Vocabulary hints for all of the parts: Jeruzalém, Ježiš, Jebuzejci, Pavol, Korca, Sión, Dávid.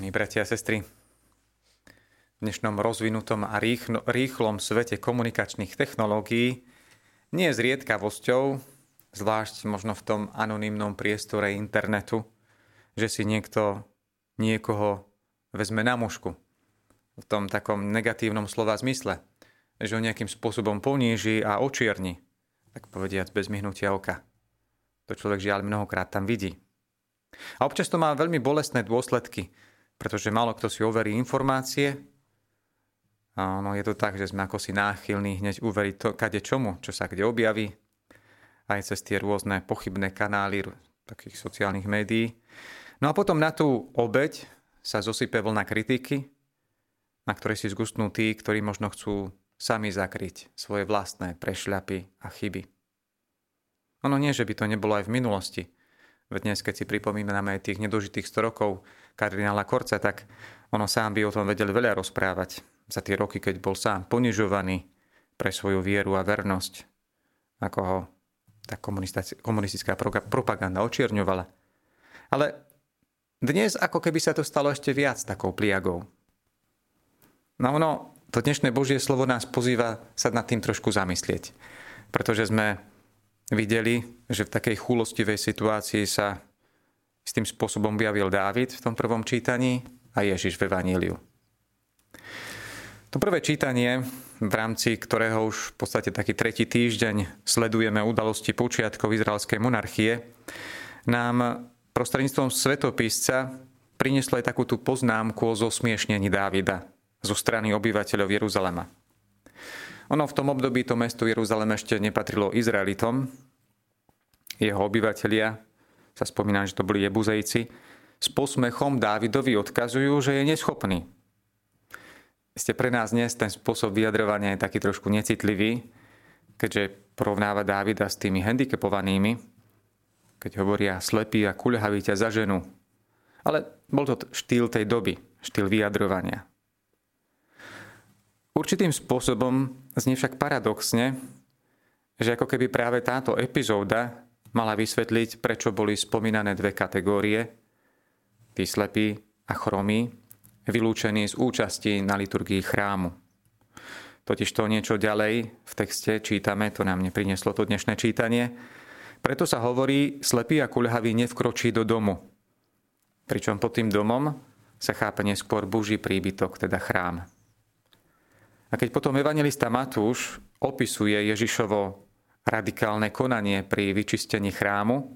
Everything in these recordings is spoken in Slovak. Prítomní bratia a sestry, v dnešnom rozvinutom a rýchlom svete komunikačných technológií nie je zriedkavosťou, zvlášť možno v tom anonymnom priestore internetu, že si niekto niekoho vezme na mušku v tom takom negatívnom slova zmysle, že ho nejakým spôsobom poníži a očierni, tak povediac bez mihnutia oka. To človek žiaľ mnohokrát tam vidí. A občas to má veľmi bolestné dôsledky, pretože málo kto si overí informácie. A ono je to tak, že sme ako si náchylní hneď uveriť to, kade čomu, čo sa kde objaví, aj cez tie rôzne pochybné kanály takých sociálnych médií. No a potom na tú obeť sa zosype vlna kritiky, na ktorej si zgustnú tí, ktorí možno chcú sami zakryť svoje vlastné prešľapy a chyby. Ono nie, že by to nebolo aj v minulosti. Dnes, keď si pripomíname tých nedožitých 100 rokov kardinála Korca, tak ono sám by o tom vedel veľa rozprávať za tie roky, keď bol sám ponižovaný pre svoju vieru a vernosť, ako ho tá komunistická propaganda očierňovala. Ale dnes ako keby sa to stalo ešte viac takou pliagou. No ono, to dnešné Božie slovo nás pozýva sa nad tým trošku zamyslieť, pretože sme videli, že v takej chúlostivej situácii sa s tým spôsobom objavil Dávid v tom prvom čítaní a Ježiš v Evaníliu. To prvé čítanie, v rámci ktorého už v podstate taký tretí týždeň sledujeme udalosti počiatkov izraelskej monarchie, nám prostredníctvom svetopisca prinieslo aj takúto poznámku o zosmiešnení Dávida zo strany obyvateľov Jeruzalema. Ono v tom období to mesto Jeruzalém ešte nepatrilo Izraelitom. Jeho obyvatelia, sa spomína, že to boli Jebuzejci, s posmechom Dávidovi odkazujú, že je neschopný. Ste pre nás dnes ten spôsob vyjadrovania je taký trošku necitlivý, keďže porovnáva Dávida s tými handicapovanými, keď hovoria slepí a kuľhaví ťa za ženu. Ale bol to štýl tej doby, štýl vyjadrovania. Určitým spôsobom znie však paradoxne, že ako keby práve táto epizóda mala vysvetliť, prečo boli spomínané dve kategórie, tí slepí a chromí, vylúčení z účasti na liturgii chrámu. Totiž to niečo ďalej v texte čítame, to nám neprinieslo to dnešné čítanie, preto sa hovorí, slepí a kuľhavý nevkročí do domu. Pričom pod tým domom sa chápe neskôr Boží príbytok, teda chrám. A keď potom evanjelista Matúš opisuje Ježišovo radikálne konanie pri vyčistení chrámu,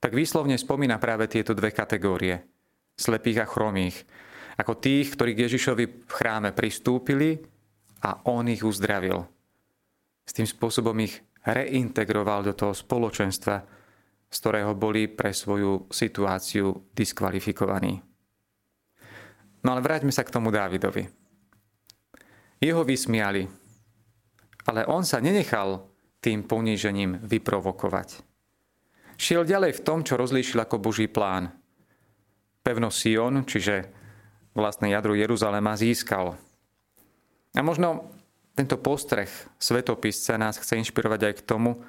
tak výslovne spomína práve tieto dve kategórie, slepých a chromých, ako tých, ktorí k Ježišovi v chráme pristúpili a on ich uzdravil. S tým spôsobom ich reintegroval do toho spoločenstva, z ktorého boli pre svoju situáciu diskvalifikovaní. No ale vráťme sa k tomu Dávidovi. Jeho vysmiali, ale on sa nenechal tým ponížením vyprovokovať. Šiel ďalej v tom, čo rozlíšil ako Boží plán. Pevnosť Sión, čiže vlastné jadro Jeruzalema, získal. A možno tento postreh svetopisca nás chce inšpirovať aj k tomu,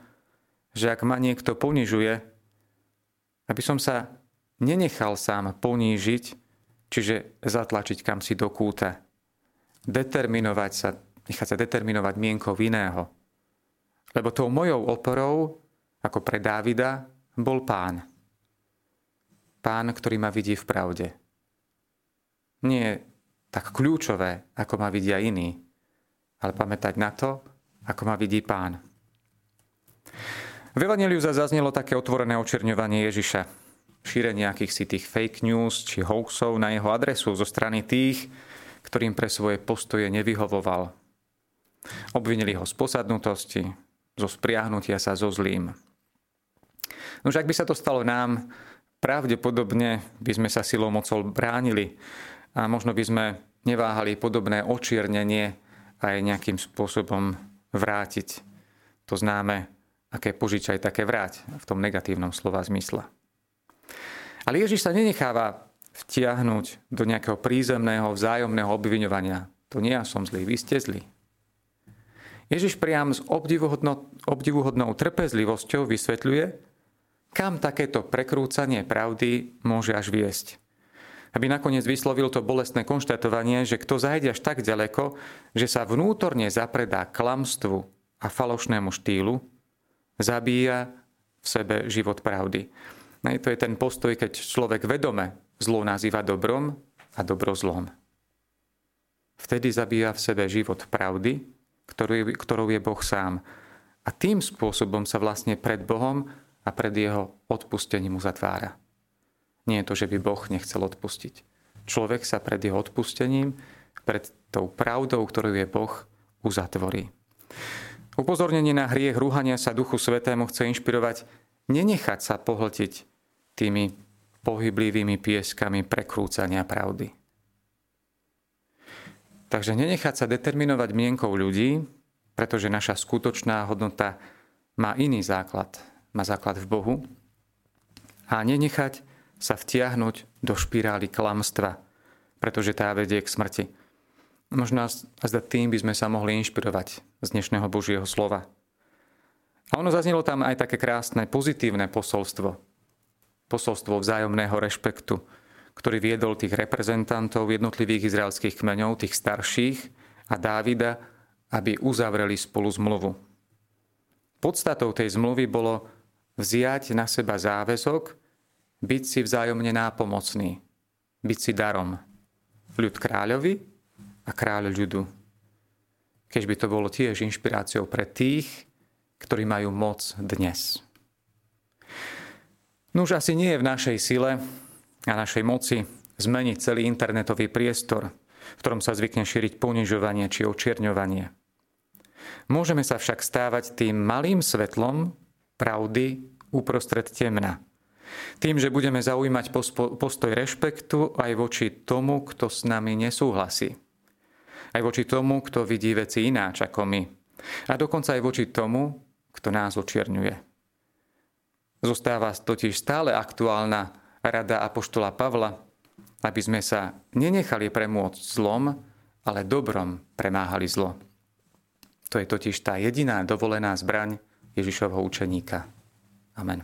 že ak ma niekto ponižuje, aby som sa nenechal sám ponížiť, čiže zatlačiť kam si do kúta. Nechať sa determinovať mienkou iného. Lebo tou mojou oporou, ako pre Dávida, bol Pán. Pán, ktorý ma vidí v pravde. Nie je tak kľúčové, ako ma vidia iní, ale pamätať na to, ako ma vidí Pán. V Evanjeliu zaznelo také otvorené očierňovanie Ježiša. Šírenie akýchsi tých fake news či hoaxov na jeho adresu zo strany tých, ktorým pre svoje postoje nevyhovoval. Obvinili ho z posadnutosti, zo spriahnutia sa so zlým. Nož ak by sa to stalo nám, pravdepodobne by sme sa silou mocou bránili a možno by sme neváhali podobné očiernenie aj nejakým spôsobom vrátiť. To známe, aké požičaj, také vráť v tom negatívnom slova zmysle. Ale Ježiš sa nenecháva vtiahnuť do nejakého prízemného, vzájomného obviňovania. To nie ja som zlý, vy ste zlí. Ježiš priam s obdivuhodnou trpezlivosťou vysvetľuje, kam takéto prekrúcanie pravdy môže až viesť. aby nakoniec vyslovil to bolestné konštatovanie, že kto zajde až tak ďaleko, že sa vnútorne zapredá klamstvu a falošnému štýlu, zabíja v sebe život pravdy. To je ten postoj, keď človek vedome zlo nazýva dobrom a dobro zlom. Vtedy zabíja v sebe život pravdy, ktorou je Boh sám. A tým spôsobom sa vlastne pred Bohom a pred jeho odpustením uzatvára. Nie je to, že by Boh nechcel odpustiť. Človek sa pred jeho odpustením, pred tou pravdou, ktorou je Boh, uzatvorí. Upozornenie na hriech rúhania sa Duchu Svätému chce inšpirovať nenechať sa pohltiť tými pohyblivými pieskami prekrúcania pravdy. Takže nenechať sa determinovať mienkou ľudí, pretože naša skutočná hodnota má iný základ. Má základ v Bohu. A nenechať sa vtiahnuť do špirály klamstva, pretože tá vedie k smrti. Možno azda tým by sme sa mohli inšpirovať z dnešného Božieho slova. A ono zaznelo tam aj také krásne, pozitívne posolstvo. Posolstvo vzájomného rešpektu, ktorý viedol tých reprezentantov jednotlivých izraelských kmeňov, tých starších a Dávida, aby uzavreli spolu zmluvu. Podstatou tej zmluvy bolo vziať na seba záväzok, byť si vzájomne nápomocný, byť si darom. Ľud kráľovi a kráľ ľudu. Keď by to bolo tiež inšpiráciou pre tých, ktorí majú moc dnes. Nuž asi nie je v našej sile a našej moci zmeniť celý internetový priestor, v ktorom sa zvykne šíriť ponižovanie či očierňovanie. Môžeme sa však stávať tým malým svetlom pravdy uprostred temna. Tým, že budeme zaujímať postoj rešpektu aj voči tomu, kto s nami nesúhlasí. Aj voči tomu, kto vidí veci ináč ako my. A dokonca aj voči tomu, kto nás očierňuje. Zostáva totiž stále aktuálna rada apoštola Pavla, aby sme sa nenechali premôcť zlom, ale dobrom premáhali zlo. To je totiž tá jediná dovolená zbraň Ježišovho učeníka. Amen.